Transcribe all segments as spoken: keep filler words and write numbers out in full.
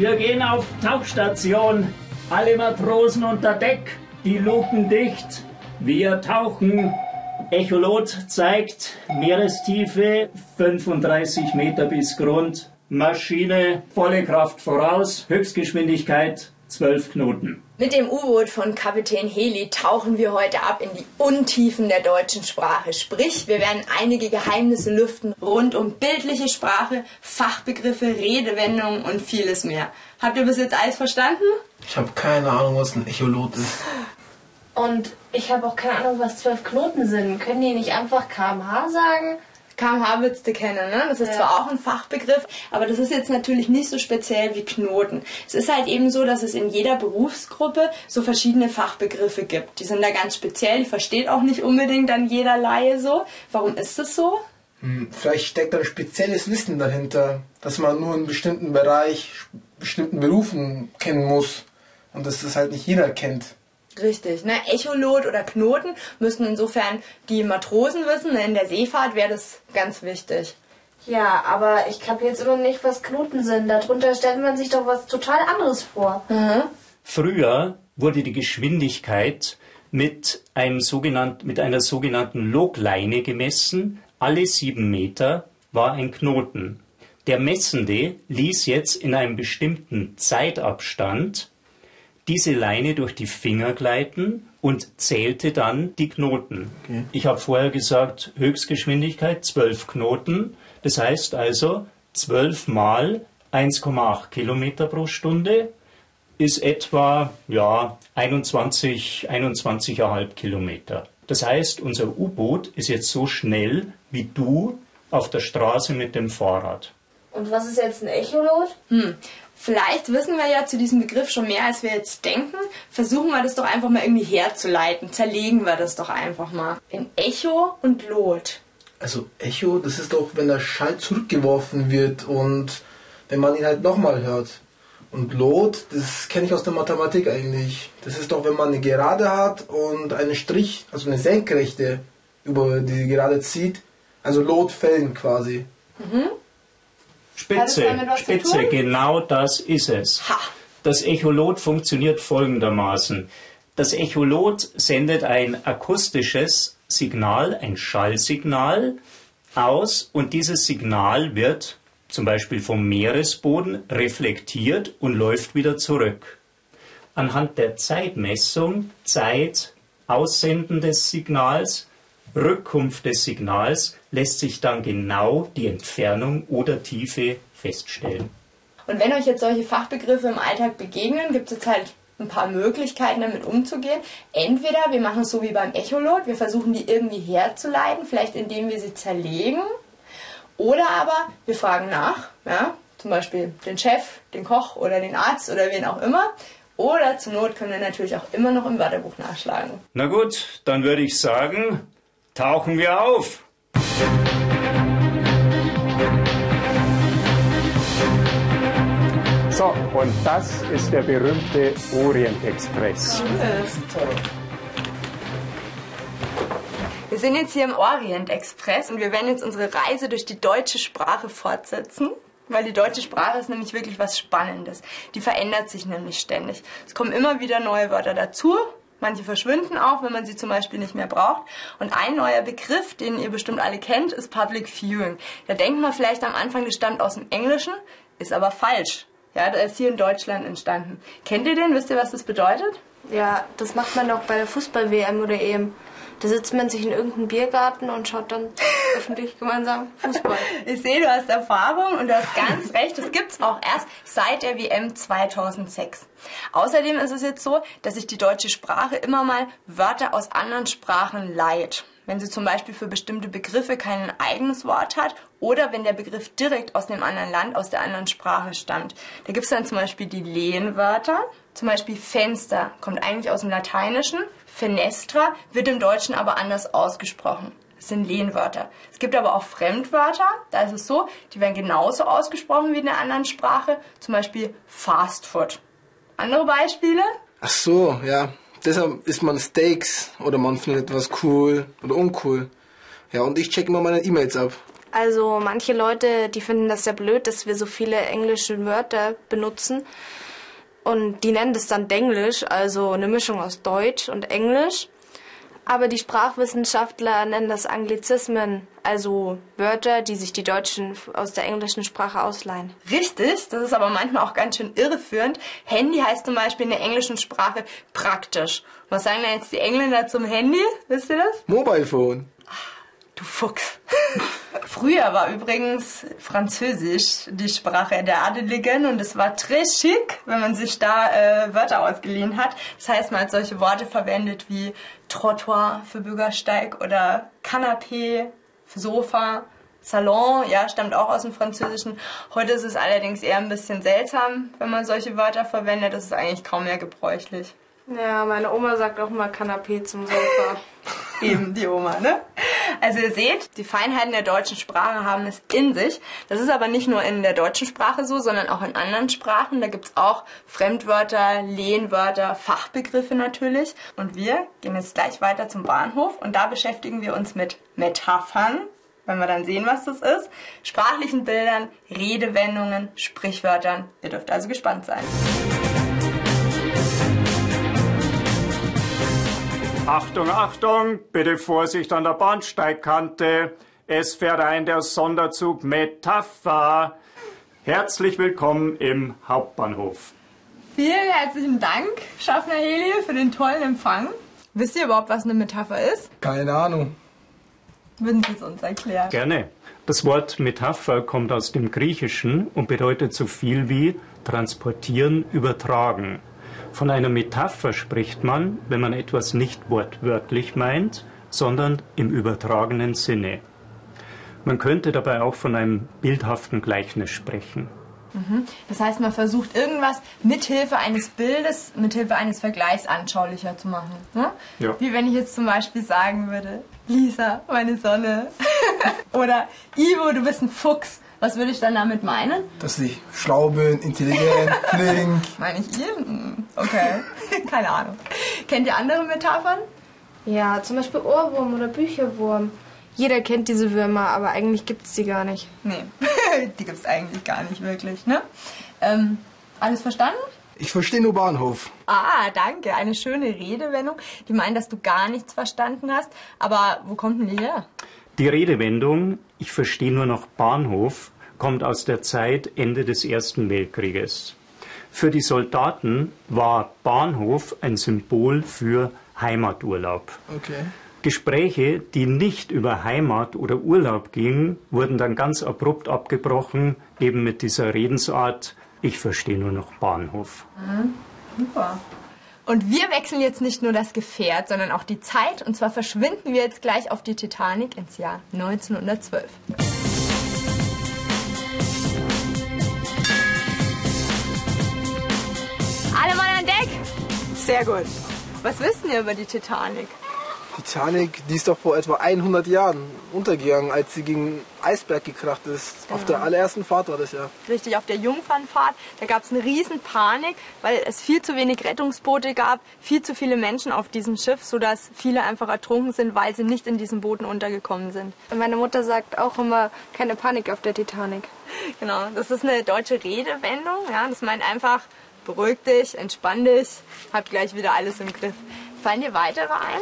Wir gehen auf Tauchstation. Alle Matrosen unter Deck, die Luken dicht. Wir tauchen. Echolot zeigt Meerestiefe fünfunddreißig Meter bis Grund. Maschine volle Kraft voraus. Höchstgeschwindigkeit zwölf Knoten. Mit dem U-Boot von Kapitän Heli tauchen wir heute ab in die Untiefen der deutschen Sprache. Sprich, wir werden einige Geheimnisse lüften rund um bildliche Sprache, Fachbegriffe, Redewendungen und vieles mehr. Habt ihr bis jetzt alles verstanden? Ich habe keine Ahnung, was ein Echolot ist. Und ich habe auch keine Ahnung, was zwölf Knoten sind. Können die nicht einfach K M H sagen? K M H würdest du kennen, ne? Das ist ja zwar auch ein Fachbegriff, aber das ist jetzt natürlich nicht so speziell wie Knoten. Es ist halt eben so, dass es in jeder Berufsgruppe so verschiedene Fachbegriffe gibt. Die sind da ganz speziell, die versteht auch nicht unbedingt dann jeder Laie so. Warum ist das so? Hm, vielleicht steckt da ein spezielles Wissen dahinter, dass man nur einen bestimmten Bereich, bestimmten Berufen kennen muss und dass das halt nicht jeder kennt. Richtig, ne? Echolot oder Knoten müssen insofern die Matrosen wissen. In der Seefahrt wäre das ganz wichtig. Ja, aber ich kapiere jetzt immer nicht, was Knoten sind. Darunter stellt man sich doch was total anderes vor. Mhm. Früher wurde die Geschwindigkeit mit, einem sogenannten, mit einer sogenannten Logleine gemessen. Alle sieben Meter war ein Knoten. Der Messende ließ jetzt in einem bestimmten Zeitabstand diese Leine durch die Finger gleiten und zählte dann die Knoten. Okay. Ich habe vorher gesagt, Höchstgeschwindigkeit zwölf Knoten. Das heißt also, zwölf mal eins Komma acht Kilometer pro Stunde ist etwa ja, einundzwanzig Komma fünf Kilometer. Das heißt, unser U-Boot ist jetzt so schnell wie du auf der Straße mit dem Fahrrad. Und was ist jetzt ein Echolot? Hm. Vielleicht wissen wir ja zu diesem Begriff schon mehr, als wir jetzt denken. Versuchen wir das doch einfach mal irgendwie herzuleiten. Zerlegen wir das doch einfach mal. In Echo und Lot. Also Echo, das ist doch, wenn der Schall zurückgeworfen wird und wenn man ihn halt nochmal hört. Und Lot, das kenne ich aus der Mathematik eigentlich. Das ist doch, wenn man eine Gerade hat und einen Strich, also eine Senkrechte, über die Gerade zieht. Also Lot fällen quasi. Mhm. Spitze, Spitze, genau das ist es. Ha. Das Echolot funktioniert folgendermaßen. Das Echolot sendet ein akustisches Signal, ein Schallsignal aus und dieses Signal wird zum Beispiel vom Meeresboden reflektiert und läuft wieder zurück. Anhand der Zeitmessung, Zeit, Aussenden des Signals, Rückkunft des Signals lässt sich dann genau die Entfernung oder Tiefe feststellen. Und wenn euch jetzt solche Fachbegriffe im Alltag begegnen, gibt es jetzt halt ein paar Möglichkeiten, damit umzugehen. Entweder wir machen es so wie beim Echolot, wir versuchen die irgendwie herzuleiten, vielleicht indem wir sie zerlegen. Oder aber wir fragen nach, ja, zum Beispiel den Chef, den Koch oder den Arzt oder wen auch immer. Oder zur Not können wir natürlich auch immer noch im Wörterbuch nachschlagen. Na gut, dann würde ich sagen, tauchen wir auf! So, und das ist der berühmte Orient Express. Wir sind jetzt hier im Orient Express und wir werden jetzt unsere Reise durch die deutsche Sprache fortsetzen. Weil die deutsche Sprache ist nämlich wirklich was Spannendes. Die verändert sich nämlich ständig. Es kommen immer wieder neue Wörter dazu. Manche verschwinden auch, wenn man sie zum Beispiel nicht mehr braucht. Und ein neuer Begriff, den ihr bestimmt alle kennt, ist Public Viewing. Da denkt man vielleicht am Anfang, das stammt aus dem Englischen, ist aber falsch. Ja, der ist hier in Deutschland entstanden. Kennt ihr den? Wisst ihr, was das bedeutet? Ja, das macht man doch bei der Fußball-W M oder E M. Da sitzt man sich in irgendeinem Biergarten und schaut dann öffentlich gemeinsam Fußball. Ich sehe, du hast Erfahrung und du hast ganz recht. Das gibt es auch erst seit der W M zweitausendsechs. Außerdem ist es jetzt so, dass sich die deutsche Sprache immer mal Wörter aus anderen Sprachen leiht. Wenn sie zum Beispiel für bestimmte Begriffe kein eigenes Wort hat oder wenn der Begriff direkt aus dem anderen Land, aus der anderen Sprache stammt. Da gibt es dann zum Beispiel die Lehnwörter. Zum Beispiel Fenster kommt eigentlich aus dem Lateinischen. Fenestra wird im Deutschen aber anders ausgesprochen. Das sind Lehnwörter. Es gibt aber auch Fremdwörter, da ist es so, die werden genauso ausgesprochen wie in einer anderen Sprache. Zum Beispiel Fast Food. Andere Beispiele? Ach so, ja. Deshalb isst man Steaks oder man findet etwas cool oder uncool. Ja, und ich checke immer meine E-Mails ab. Also manche Leute, die finden das ja blöd, dass wir so viele englische Wörter benutzen. Und die nennen das dann Denglisch, also eine Mischung aus Deutsch und Englisch. Aber die Sprachwissenschaftler nennen das Anglizismen, also Wörter, die sich die Deutschen aus der englischen Sprache ausleihen. Richtig, das ist aber manchmal auch ganz schön irreführend. Handy heißt zum Beispiel in der englischen Sprache praktisch. Was sagen denn jetzt die Engländer zum Handy? Wisst ihr das? Mobile Phone. Ach, du Fuchs. Früher war übrigens Französisch die Sprache der Adeligen und es war très chic, wenn man sich da äh, Wörter ausgeliehen hat. Das heißt, man hat solche Worte verwendet wie Trottoir für Bürgersteig oder Canapé für Sofa, Salon, ja, stammt auch aus dem Französischen. Heute ist es allerdings eher ein bisschen seltsam, wenn man solche Wörter verwendet. Das ist eigentlich kaum mehr gebräuchlich. Ja, meine Oma sagt auch mal Canapé zum Sofa. Eben, die Oma, ne? Also ihr seht, die Feinheiten der deutschen Sprache haben es in sich. Das ist aber nicht nur in der deutschen Sprache so, sondern auch in anderen Sprachen. Da gibt es auch Fremdwörter, Lehnwörter, Fachbegriffe natürlich. Und wir gehen jetzt gleich weiter zum Bahnhof und da beschäftigen wir uns mit Metaphern, wenn wir dann sehen, was das ist, sprachlichen Bildern, Redewendungen, Sprichwörtern. Ihr dürft also gespannt sein. Achtung, Achtung, bitte Vorsicht an der Bahnsteigkante. Es fährt ein der Sonderzug Metapher. Herzlich willkommen im Hauptbahnhof. Vielen herzlichen Dank, Schaffner Heli, für den tollen Empfang. Wisst ihr überhaupt, was eine Metapher ist? Keine Ahnung. Würden Sie es uns erklären? Gerne. Das Wort Metapher kommt aus dem Griechischen und bedeutet so viel wie transportieren, übertragen. Von einer Metapher spricht man, wenn man etwas nicht wortwörtlich meint, sondern im übertragenen Sinne. Man könnte dabei auch von einem bildhaften Gleichnis sprechen. Mhm. Das heißt, man versucht irgendwas mithilfe eines Bildes, mithilfe eines Vergleichs anschaulicher zu machen. Ne? Ja. Wie wenn ich jetzt zum Beispiel sagen würde, Lisa, meine Sonne. Oder Ivo, du bist ein Fuchs. Was würde ich dann damit meinen? Dass ich schlau bin, intelligent, flink. Meine ich ihr? Okay, keine Ahnung. Kennt ihr andere Metaphern? Ja, zum Beispiel Ohrwurm oder Bücherwurm. Jeder kennt diese Würmer, aber eigentlich gibt es die gar nicht. Nee, die gibt es eigentlich gar nicht wirklich, ne? Ähm, alles verstanden? Ich verstehe nur Bahnhof. Ah, danke. Eine schöne Redewendung. Die meint, dass du gar nichts verstanden hast. Aber wo kommt denn die her? Die Redewendung, ich verstehe nur noch Bahnhof, kommt aus der Zeit Ende des Ersten Weltkrieges. Für die Soldaten war Bahnhof ein Symbol für Heimaturlaub. Okay. Gespräche, die nicht über Heimat oder Urlaub gingen, wurden dann ganz abrupt abgebrochen, eben mit dieser Redensart, ich verstehe nur noch Bahnhof. Mhm. Super. Und wir wechseln jetzt nicht nur das Gefährt, sondern auch die Zeit. Und zwar verschwinden wir jetzt gleich auf die Titanic ins Jahr neunzehnhundertzwölf. Alle Mann an Deck! Sehr gut. Was wissen wir über die Titanic? Titanic, die ist doch vor etwa hundert Jahren untergegangen, als sie gegen den Eisberg gekracht ist. Genau. Auf der allerersten Fahrt war das ja. Richtig, auf der Jungfernfahrt, da gab es eine riesen Panik, weil es viel zu wenig Rettungsboote gab, viel zu viele Menschen auf diesem Schiff, sodass viele einfach ertrunken sind, weil sie nicht in diesen Booten untergekommen sind. Und meine Mutter sagt auch immer, keine Panik auf der Titanic. Genau, das ist eine deutsche Redewendung, ja, das meint einfach, beruhig dich, entspann dich, hab gleich wieder alles im Griff. Fallen dir weitere ein?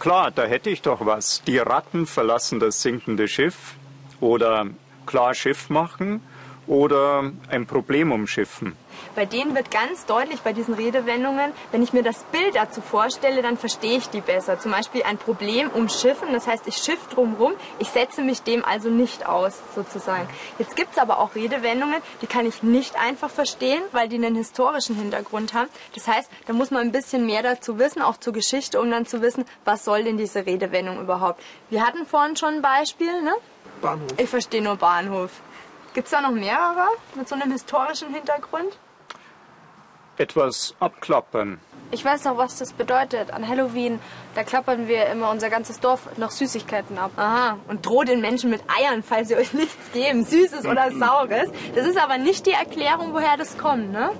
Klar, da hätte ich doch was. Die Ratten verlassen das sinkende Schiff oder klar Schiff machen oder ein Problem umschiffen. Bei denen wird ganz deutlich, bei diesen Redewendungen, wenn ich mir das Bild dazu vorstelle, dann verstehe ich die besser. Zum Beispiel ein Problem umschiffen, das heißt, ich schiff drumherum, ich setze mich dem also nicht aus, sozusagen. Jetzt gibt es aber auch Redewendungen, die kann ich nicht einfach verstehen, weil die einen historischen Hintergrund haben. Das heißt, da muss man ein bisschen mehr dazu wissen, auch zur Geschichte, um dann zu wissen, was soll denn diese Redewendung überhaupt. Wir hatten vorhin schon ein Beispiel, ne? Bahnhof. Ich verstehe nur Bahnhof. Gibt es da noch mehrere mit so einem historischen Hintergrund? Etwas abklappern. Ich weiß noch, was das bedeutet. An Halloween, da klappern wir immer unser ganzes Dorf nach Süßigkeiten ab. Aha, und droht den Menschen mit Eiern, falls sie euch nichts geben, Süßes oder Saures. Das ist aber nicht die Erklärung, woher das kommt, ne?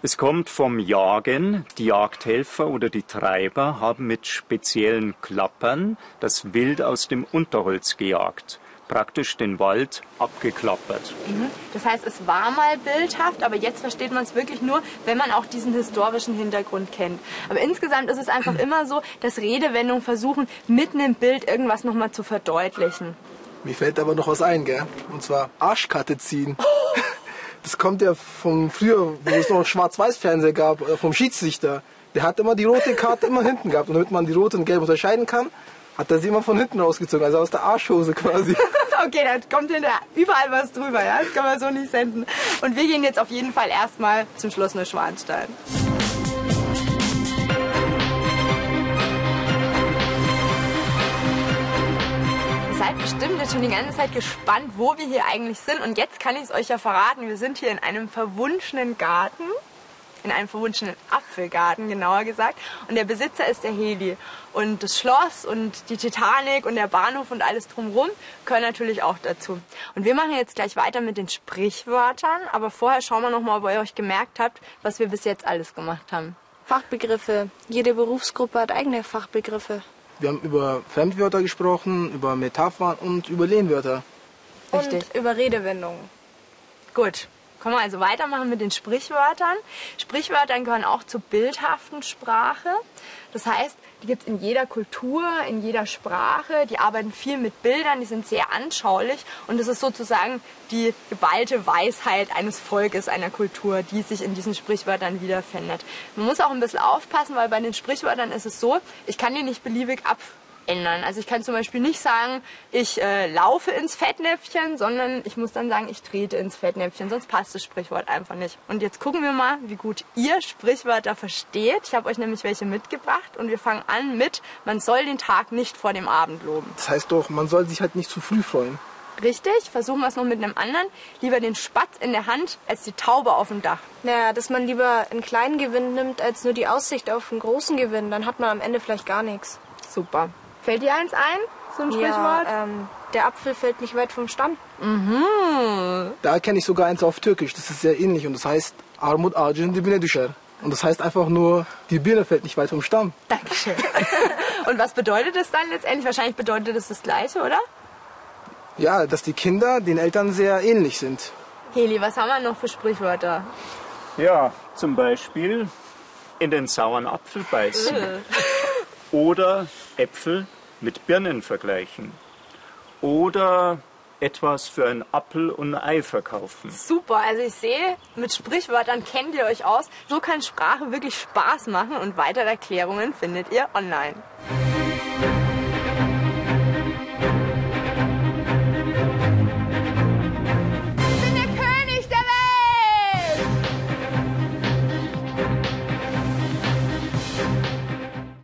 Es kommt vom Jagen. Die Jagdhelfer oder die Treiber haben mit speziellen Klappern das Wild aus dem Unterholz gejagt. praktisch den Wald abgeklappert. Mhm. Das heißt, es war mal bildhaft, aber jetzt versteht man es wirklich nur, wenn man auch diesen historischen Hintergrund kennt. Aber insgesamt ist es einfach immer so, dass Redewendungen versuchen, mitten im Bild irgendwas nochmal zu verdeutlichen. Mir fällt aber noch was ein, gell? Und zwar Arschkarte ziehen. Oh. Das kommt ja von früher, wo es noch einen Schwarz-Weiß-Fernseher gab, vom Schiedsrichter. Der hat immer die rote Karte immer hinten gehabt. Und damit man die rote und gelbe unterscheiden kann, hat er sie immer von hinten rausgezogen, also aus der Arschhose quasi. Okay, da kommt hinterher überall was drüber, ja? Das kann man so nicht senden. Und wir gehen jetzt auf jeden Fall erstmal zum Schloss Neuschwanstein. Seid bestimmt jetzt schon die ganze Zeit gespannt, wo wir hier eigentlich sind. Und jetzt kann ich es euch ja verraten. Wir sind hier in einem verwunschenen Garten, in einem verwunschenen Apfelgarten, genauer gesagt. Und der Besitzer ist der Heli. Und das Schloss und die Titanic und der Bahnhof und alles drumherum gehören natürlich auch dazu. Und wir machen jetzt gleich weiter mit den Sprichwörtern. Aber vorher schauen wir nochmal, ob ihr euch gemerkt habt, was wir bis jetzt alles gemacht haben. Fachbegriffe. Jede Berufsgruppe hat eigene Fachbegriffe. Wir haben über Fremdwörter gesprochen, über Metaphern und über Lehnwörter. Richtig. Und über Redewendungen. Gut, können wir also weitermachen mit den Sprichwörtern. Sprichwörtern gehören auch zur bildhaften Sprache. Das heißt, die gibt es in jeder Kultur, in jeder Sprache. Die arbeiten viel mit Bildern, die sind sehr anschaulich. Und das ist sozusagen die geballte Weisheit eines Volkes, einer Kultur, die sich in diesen Sprichwörtern wiederfindet. Man muss auch ein bisschen aufpassen, weil bei den Sprichwörtern ist es so, ich kann die nicht beliebig abändern. Also ich kann zum Beispiel nicht sagen, ich äh, laufe ins Fettnäpfchen, sondern ich muss dann sagen, ich trete ins Fettnäpfchen. Sonst passt das Sprichwort einfach nicht. Und jetzt gucken wir mal, wie gut ihr Sprichwörter versteht. Ich habe euch nämlich welche mitgebracht und wir fangen an mit, man soll den Tag nicht vor dem Abend loben. Das heißt doch, man soll sich halt nicht zu früh freuen. Richtig, versuchen wir es noch mit einem anderen. Lieber den Spatz in der Hand als die Taube auf dem Dach. Naja, dass man lieber einen kleinen Gewinn nimmt, als nur die Aussicht auf einen großen Gewinn. Dann hat man am Ende vielleicht gar nichts. Super. Fällt dir eins ein, so ein Sprichwort? Ja, ähm, der Apfel fällt nicht weit vom Stamm. Mhm. Da kenne ich sogar eins auf Türkisch, das ist sehr ähnlich und das heißt Armut ağacın dibine düşer. Und das heißt einfach nur, die Birne fällt nicht weit vom Stamm. Dankeschön. Und was bedeutet das dann letztendlich? Wahrscheinlich bedeutet das das Gleiche, oder? Ja, dass die Kinder den Eltern sehr ähnlich sind. Heli, was haben wir noch für Sprichwörter? Ja, zum Beispiel in den sauren Apfel beißen. Oder Äpfel mit Birnen vergleichen. Oder etwas für einen Apfel und ein Ei verkaufen. Super, also ich sehe, mit Sprichwörtern kennt ihr euch aus. So kann Sprache wirklich Spaß machen und weitere Erklärungen findet ihr online.